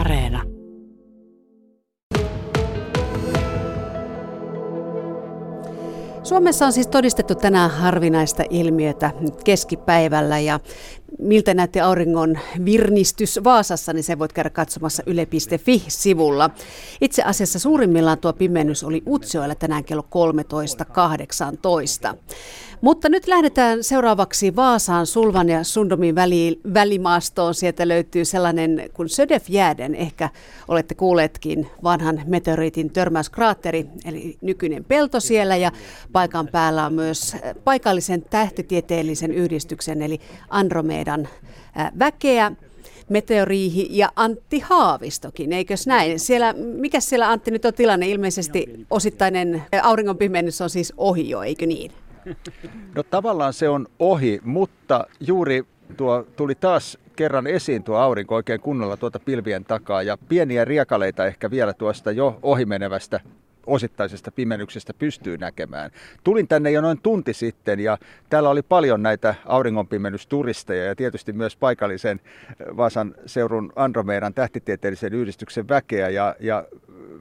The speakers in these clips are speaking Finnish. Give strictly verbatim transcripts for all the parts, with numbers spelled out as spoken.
Areena. Suomessa on siis todistettu tänään harvinaista ilmiötä keskipäivällä, ja miltä näytti auringon virnistys Vaasassa, niin sen voit käydä katsomassa yle piste fi-sivulla. Itse asiassa suurimmillaan tuo pimennys oli Utsjoella tänään kello kolmetoista kahdeksantoista. Mutta nyt lähdetään seuraavaksi Vaasaan, Sulvan ja Sundomin väli, välimaastoon. Sieltä löytyy sellainen kuin Söderfjärden, ehkä olette kuulleetkin, vanhan meteoriitin törmäyskraatteri, eli nykyinen pelto siellä. Ja paikan päällä on myös paikallisen tähtitieteellisen yhdistyksen, eli Andromedan väkeä, meteoriihi ja Antti Haavistokin, eikös näin? Siellä, mikäs siellä, Antti, nyt on tilanne? Ilmeisesti osittainen auringon pimennys on siis ohi jo, eikö niin? No tavallaan se on ohi, mutta juuri tuo tuli taas kerran esiin tuo aurinko oikein kunnolla tuolta pilvien takaa, ja pieniä riekaleita ehkä vielä tuosta jo ohimenevästä osittaisesta pimennyksestä pystyy näkemään. Tulin tänne jo noin tunti sitten, ja täällä oli paljon näitä auringonpimennysturisteja ja tietysti myös paikallisen Vaasan seudun Andromedan tähtitieteellisen yhdistyksen väkeä, ja, ja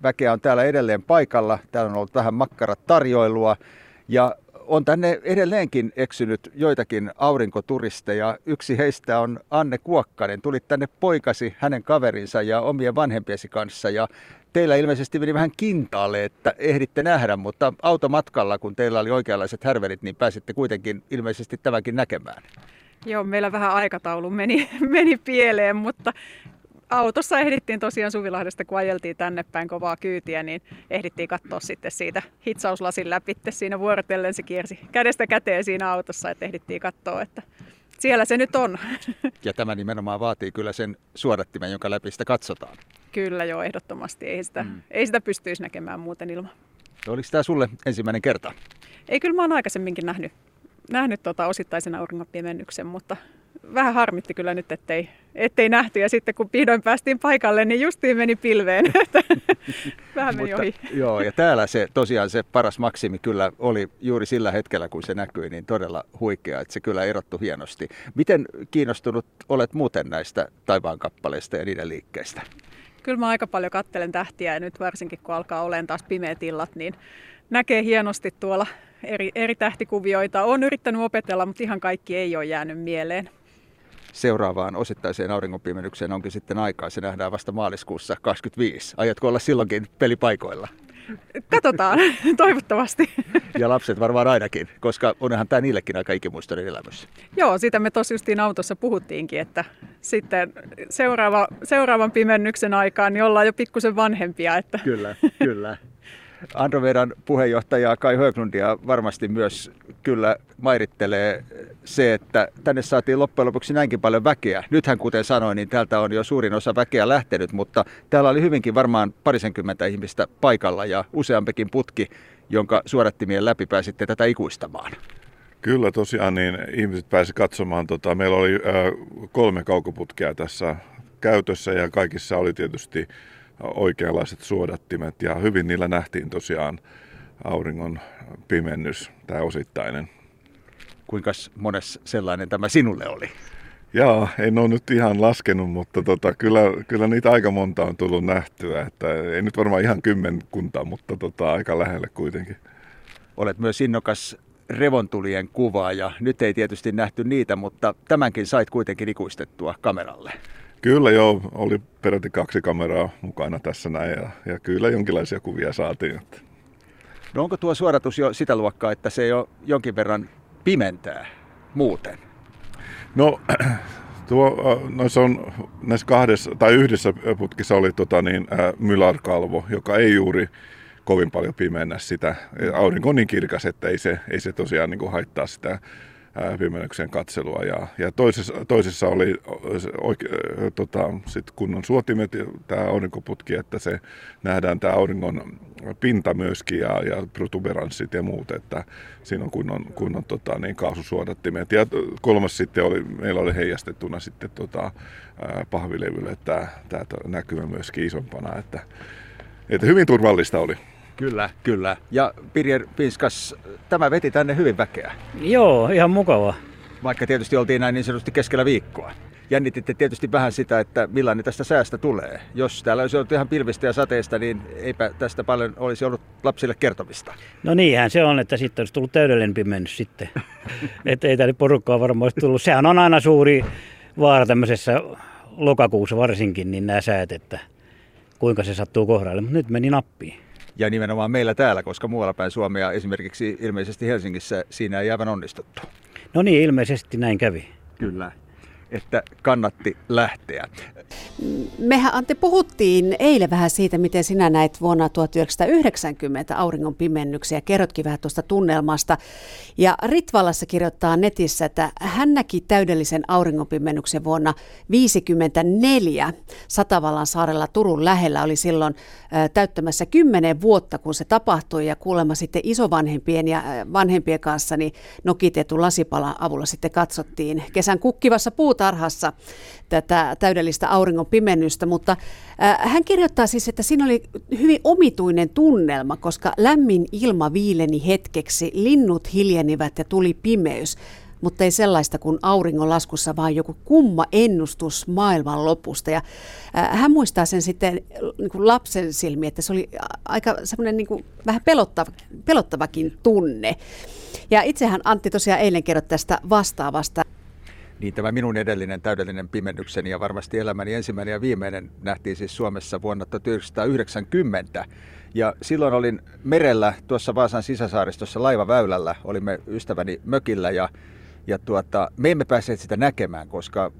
väkeä on täällä edelleen paikalla. Täällä on ollut vähän makkaratarjoilua ja on tänne edelleenkin eksynyt joitakin aurinkoturisteja. Yksi heistä on Anne Kuokkanen. Tulit tänne poikasi, hänen kaverinsa ja omien vanhempiesi kanssa, ja teillä ilmeisesti meni vähän kintaalle, että ehditte nähdä, mutta automatkalla, kun teillä oli oikeanlaiset härvelit, niin pääsitte kuitenkin ilmeisesti tämänkin näkemään. Joo, meillä vähän aikataulu meni, meni pieleen, mutta autossa ehdittiin tosiaan Suvilahdesta, kun ajeltiin tänne päin kovaa kyytiä, niin ehdittiin katsoa sitten siitä hitsauslasin läpi. Siinä vuorotellen se kiersi kädestä käteen siinä autossa, että ehdittiin katsoa, että siellä se nyt on. Ja tämä nimenomaan vaatii kyllä sen suodattimen, jonka läpi sitä katsotaan. Kyllä joo, ehdottomasti. Ei sitä, mm. ei sitä pystyisi näkemään muuten ilman. Oliko tämä sulle ensimmäinen kerta? Ei, kyllä mä oon aikaisemminkin nähnyt, nähnyt tota osittaisen auringonpimennyksen, mutta vähän harmitti kyllä nyt, ettei, ettei nähty. Ja sitten kun vihdoin päästiin paikalle, niin justiin meni pilveen. Vähän meni mutta, ohi. Joo, ja täällä se tosiaan se paras maksimi kyllä oli juuri sillä hetkellä, kun se näkyi, niin todella huikea, että se kyllä erottui hienosti. Miten kiinnostunut olet muuten näistä taivaankappaleista ja niiden liikkeistä? Kyllä mä aika paljon katselen tähtiä, ja nyt varsinkin kun alkaa olemaan taas pimeät illat, niin näkee hienosti tuolla eri, eri tähtikuvioita. Olen yrittänyt opetella, mutta ihan kaikki ei ole jäänyt mieleen. Seuraavaan osittaiseen auringonpimennykseen onkin sitten aikaa. Se nähdään vasta maaliskuussa kaksikymmentäviisi. Aiotko olla silloinkin pelipaikoilla? Katsotaan, toivottavasti. Ja lapset varmaan ainakin, koska onhan tämä niillekin aika ikimuistoinen elämys. Joo, siitä me tuossa justiin autossa puhuttiinkin, että sitten seuraava, seuraavan pimennyksen aikaan niin ollaan jo pikkusen vanhempia. Että. Kyllä, kyllä. Andromedan puheenjohtaja Kai Höglundia varmasti myös kyllä mairittelee se, että tänne saatiin loppujen lopuksi näinkin paljon väkeä. Nythän, kuten sanoin, niin täältä on jo suurin osa väkeä lähtenyt, mutta täällä oli hyvinkin varmaan parisenkymmentä ihmistä paikalla ja useampikin putki, jonka suodattimien läpi pääsitte tätä ikuistamaan. Kyllä tosiaan, niin ihmiset pääsi katsomaan. Tota, meillä oli äh, kolme kaukoputkea tässä käytössä ja kaikissa oli tietysti oikeanlaiset suodattimet, ja hyvin niillä nähtiin tosiaan auringon pimennys, tämä osittainen. Kuinka monessa sellainen tämä sinulle oli? Jaa, en ole nyt ihan laskenut, mutta tota, kyllä, kyllä niitä aika monta on tullut nähtyä. Että ei nyt varmaan ihan kymmenkunta, mutta tota, aika lähelle kuitenkin. Olet myös innokas revontulien kuvaaja. Nyt ei tietysti nähty niitä, mutta tämänkin sait kuitenkin ikuistettua kameralle. Kyllä joo, oli peräti kaksi kameraa mukana tässä näin, ja, ja kyllä jonkinlaisia kuvia saatiin. No onko tuo suodatus jo sitä luokkaa, että se jo jonkin verran pimentää muuten? No tuo, noissa, on, näissä kahdessa, tai yhdessä putkissa oli tota niin, ä, mylarkalvo, joka ei juuri kovin paljon pimennä sitä. Aurinko on niin kirkas, että ei se, ei se tosiaan niin kuin haittaa sitä pimennyksen katselua, ja, ja toisessa, toisessa oli oike, tota, sit kunnon suotimet, tämä aurinkoputki, että se nähdään tämä auringon pinta myöskin, ja, ja protuberanssit ja muut, että siinä on kunnon, kunnon tota, niin, kaasusuodattimet. Ja kolmas sitten oli, meillä oli heijastettuna sitten tota, pahvilevylle tämä näkymä myöskin isompana, että, että hyvin turvallista oli. Kyllä, kyllä. Ja Birger Finskas, tämä veti tänne hyvin väkeä. Joo, ihan mukavaa. Vaikka tietysti oltiin näin niin sanotusti keskellä viikkoa. jännititte tietysti vähän sitä, että millainen tästä säästä tulee. Jos täällä olisi ollut ihan pilvistä ja sateista, niin eipä tästä paljon olisi ollut lapsille kertomista. No niinhän se on, että sitten olisi tullut täydellinen pimennys sitten. Että ei täällä porukkaa varmaan olisi tullut. Sehän on aina suuri vaara tämmöisessä lokakuussa varsinkin, niin nämä säät, että kuinka se sattuu kohdalle. Mutta nyt meni nappiin. Ja nimenomaan meillä täällä, koska muualla päin Suomea, esimerkiksi ilmeisesti Helsingissä, siinä ei aivan onnistuttu. No niin, ilmeisesti näin kävi. Kyllä, että kannatti lähteä. Mehän, Antti, puhuttiin eilen vähän siitä, miten sinä näit vuonna tuhatyhdeksänsataayhdeksänkymmentä auringon pimennyksiä. Kerrotkin vähän tuosta tunnelmasta. Ja Ritvalassa kirjoittaa netissä, että hän näki täydellisen auringonpimennyksen vuonna tuhatyhdeksänsataaviisikymmentäneljä. Satavalan saarella Turun lähellä oli silloin täyttämässä kymmenen vuotta, kun se tapahtui. Ja kuulemma sitten isovanhempien ja vanhempien kanssa niin nokitetun lasipalan avulla sitten katsottiin kesän kukkivassa puutarhassa tätä täydellistä auringon pimennystä, mutta äh, hän kirjoittaa siis, että siinä oli hyvin omituinen tunnelma, koska lämmin ilma viileni hetkeksi, linnut hiljenivät ja tuli pimeys, mutta ei sellaista kuin auringonlaskussa, vaan joku kumma ennustus maailman lopusta. Ja, äh, hän muistaa sen sitten niin kuin lapsen silmiin, että se oli aika semmoinen niin kuin vähän pelottava, pelottavakin tunne. Ja itsehän Antti tosiaan eilen kerroi tästä vastaavasta. Niin, tämä minun edellinen täydellinen pimennykseni ja varmasti elämäni ensimmäinen ja viimeinen nähtiin siis Suomessa vuonna tuhatyhdeksänsataayhdeksänkymmentä. Ja silloin olin merellä tuossa Vaasan sisäsaaristossa laivaväylällä, olimme ystäväni mökillä ja, ja tuota, me emme päässeet sitä näkemään, koska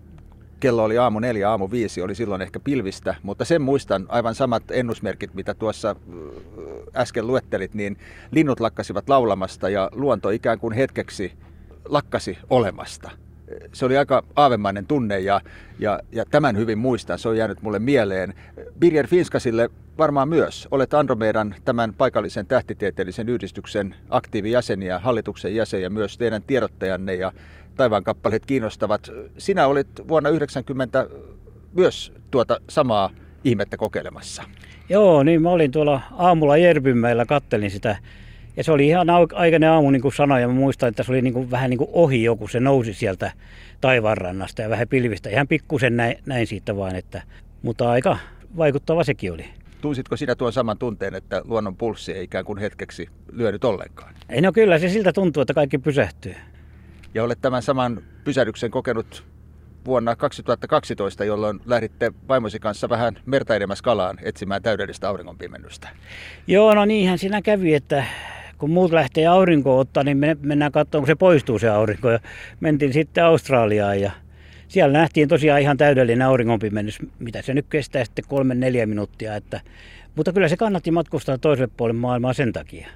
kello oli aamu neljä, aamu viisi, oli silloin ehkä pilvistä, mutta sen muistan aivan samat ennusmerkit, mitä tuossa äsken luettelit, niin linnut lakkasivat laulamasta ja luonto ikään kuin hetkeksi lakkasi olemasta. Se oli aika aavemainen tunne ja, ja, ja tämän hyvin muistan, se on jäänyt mulle mieleen. Birger Finskasille varmaan myös. Olet Andromedan, tämän paikallisen tähtitieteellisen yhdistyksen aktiivijäseniä, hallituksen jäsen ja myös teidän tiedottajanne ja taivaankappaleet kiinnostavat. Sinä olit vuonna yhdeksänkymmentä myös tuota samaa ihmettä kokeilemassa. Joo, niin mä olin tuolla aamulla Järpynmäellä, kattelin sitä. Ja se oli ihan aikainen aamu, niin kuin sanoin, ja mä muistan, että se oli niin kuin, vähän niin kuin ohi joku, se nousi sieltä taivaanrannasta ja vähän pilvistä. Ihan pikkusen näin, näin siitä vaan, että, mutta aika vaikuttava sekin oli. Tunsitko sinä tuon saman tunteen, että luonnon pulssi ei ikään kuin hetkeksi lyönyt ollenkaan? Ei, no kyllä, se siltä tuntuu, että kaikki pysähtyy. Ja olet tämän saman pysähdyksen kokenut vuonna kaksituhattakaksitoista, jolloin lähditte vaimosi kanssa vähän mertailemassa kalaan etsimään täydellistä auringonpimennystä. Joo, no niinhän siinä kävi, että kun muut lähtee aurinkoa ottaa, niin me mennään katsomaan, kun se poistuu se aurinko. Ja mentiin sitten Australiaan ja siellä nähtiin tosiaan ihan täydellinen auringonpimennys, mitä se nyt kestää sitten kolme neljä minuuttia. Että, mutta kyllä se kannatti matkustaa toiselle puolelle maailmaa sen takia.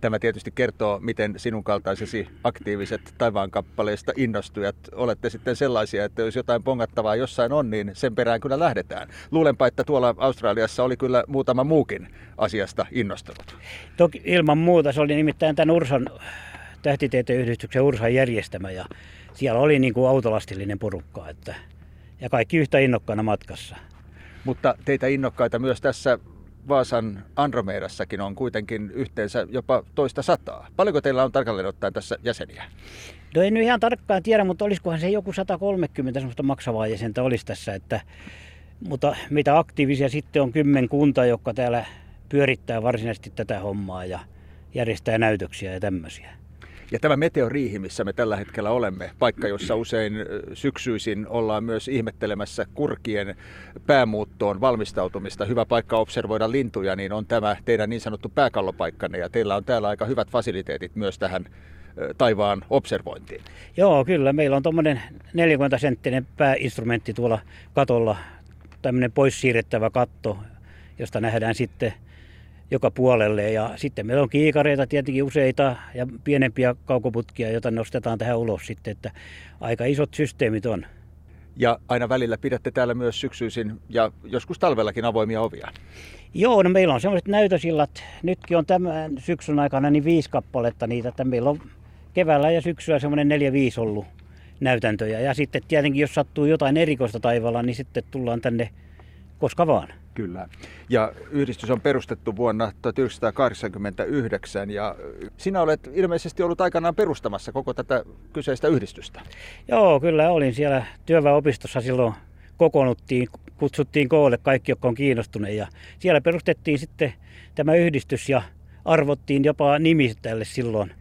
Tämä tietysti kertoo, miten sinun kaltaisesi aktiiviset taivaankappaleista innostujat olette sitten sellaisia, että jos jotain pongattavaa jossain on, niin sen perään kyllä lähdetään. Luulenpa, että tuolla Australiassa oli kyllä muutama muukin asiasta innostunut. Toki ilman muuta, se oli nimittäin tämän Ursan tähtitieteen yhdistyksen Ursan järjestämä ja siellä oli niin kuin autolastillinen porukka että, ja kaikki yhtä innokkaana matkassa. Mutta teitä innokkaita myös tässä Vaasan Andromedassakin on kuitenkin yhteensä jopa toista sataa. Paljonko teillä on tarkalleen ottaen tässä jäseniä? No en nyt ihan tarkkaan tiedä, mutta olisikohan se joku sata kolmekymmentä semmoista maksavaa jäsentä olisi tässä. Että, mutta mitä aktiivisia sitten on kymmenkunta, jotka täällä pyörittää varsinaisesti tätä hommaa ja järjestää näytöksiä ja tämmöisiä. Ja tämä meteoriihi, missä me tällä hetkellä olemme, paikka jossa usein syksyisin ollaan myös ihmettelemässä kurkien päämuuttoon valmistautumista, hyvä paikka observoida lintuja, niin on tämä teidän niin sanottu pääkallopaikkanne ja teillä on täällä aika hyvät fasiliteetit myös tähän taivaan observointiin. Joo, kyllä. Meillä on tuommoinen neljäkymmentä senttinen pääinstrumentti tuolla katolla, tämmöinen pois siirrettävä katto, josta nähdään sitten joka puolelle ja sitten meillä on kiikareita tietenkin useita ja pienempiä kaukoputkia, joita nostetaan tähän ulos sitten, että aika isot systeemit on. Ja aina välillä pidätte täällä myös syksyisin ja joskus talvellakin avoimia ovia. Joo, no meillä on sellaiset näytösillat. Nytkin on tämän syksyn aikana niin viisi kappaletta niitä, että meillä on keväällä ja syksyllä semmoinen neljä viisi ollut näytäntöjä. Ja sitten tietenkin jos sattuu jotain erikoista taivaalla, niin sitten tullaan tänne koska vaan. Kyllä. Ja yhdistys on perustettu vuonna tuhatyhdeksänsataakahdeksankymmentäyhdeksän ja sinä olet ilmeisesti ollut aikanaan perustamassa koko tätä kyseistä yhdistystä. Joo, kyllä olin siellä työväenopistossa silloin kokoonnuttiin, kutsuttiin koolle kaikki, jotka on kiinnostuneet ja siellä perustettiin sitten tämä yhdistys ja arvottiin jopa nimi tälle silloin.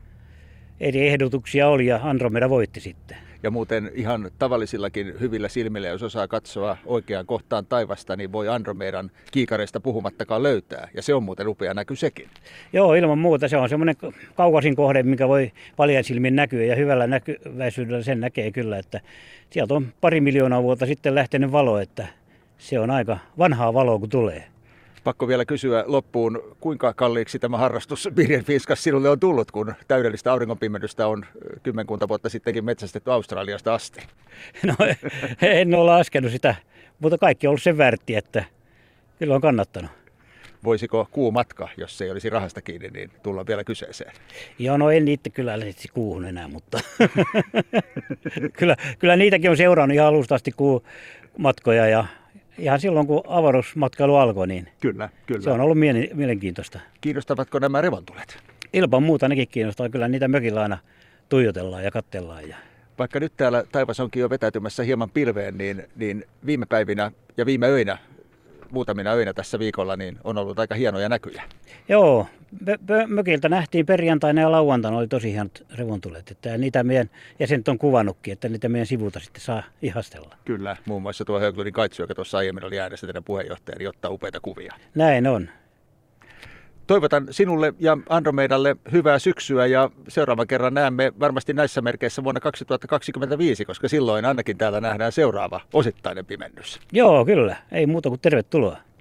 Eli ehdotuksia oli ja Andromeda voitti sitten. Ja muuten ihan tavallisillakin hyvillä silmillä, jos osaa katsoa oikeaan kohtaan taivasta, niin voi Andromedan kiikareista puhumattakaan löytää. Ja se on muuten upea näky sekin. Joo, ilman muuta. Se on semmoinen kaukaisin kohde, mikä voi paljain silmin näkyä. Ja hyvällä näkyväisyydellä sen näkee kyllä, että sieltä on pari miljoonaa vuotta sitten lähtenyt valo, että se on aika vanhaa valoa, kun tulee. Pakko vielä kysyä loppuun, kuinka kalliiksi tämä harrastus Birger Finskas sinulle on tullut, kun täydellistä auringonpimennystä on kymmenkunta vuotta sittenkin metsästetty Australiasta asti? No en ole laskenut sitä, mutta kaikki on ollut sen väärti, että kyllä on kannattanut. Voisiko kuu matka, jos se ei olisi rahasta kiinni, niin tulla vielä kyseeseen? Joo, no en niitä kyllä lähdetsi kuuhun enää, mutta kyllä, kyllä niitäkin on seurannut ihan alusta asti kuumatkoja ja ihan silloin, kun avaruusmatkailu alkoi, niin kyllä, kyllä. Se on ollut mielenkiintoista. Kiinnostavatko nämä revontulet? Ilman muuta nekin kiinnostaa. Kyllä niitä mökillä aina tuijotellaan ja katsellaan. Ja vaikka nyt täällä taivas onkin jo vetäytymässä hieman pilveen, niin, niin viime päivinä ja viime öinä, muutamina öinä tässä viikolla, niin on ollut aika hienoja näkyjä. Joo, mö- mökiltä nähtiin perjantaina ja lauantaina oli tosi hienot revontulet. Että niitä meidän jäsenet on kuvannutkin, että niitä meidän sivuilta sitten saa ihastella. Kyllä, muun muassa tuo Höglundin Kaitsu, joka tuossa aiemmin oli äänessä teidän puheenjohtajani, niin ottaa upeita kuvia. Näin on. Toivotan sinulle ja Andromedalle hyvää syksyä ja seuraavan kerran näemme varmasti näissä merkeissä vuonna kaksituhattakaksikymmentäviisi, koska silloin ainakin täällä nähdään seuraava osittainen pimennys. Joo, kyllä. Ei muuta kuin tervetuloa.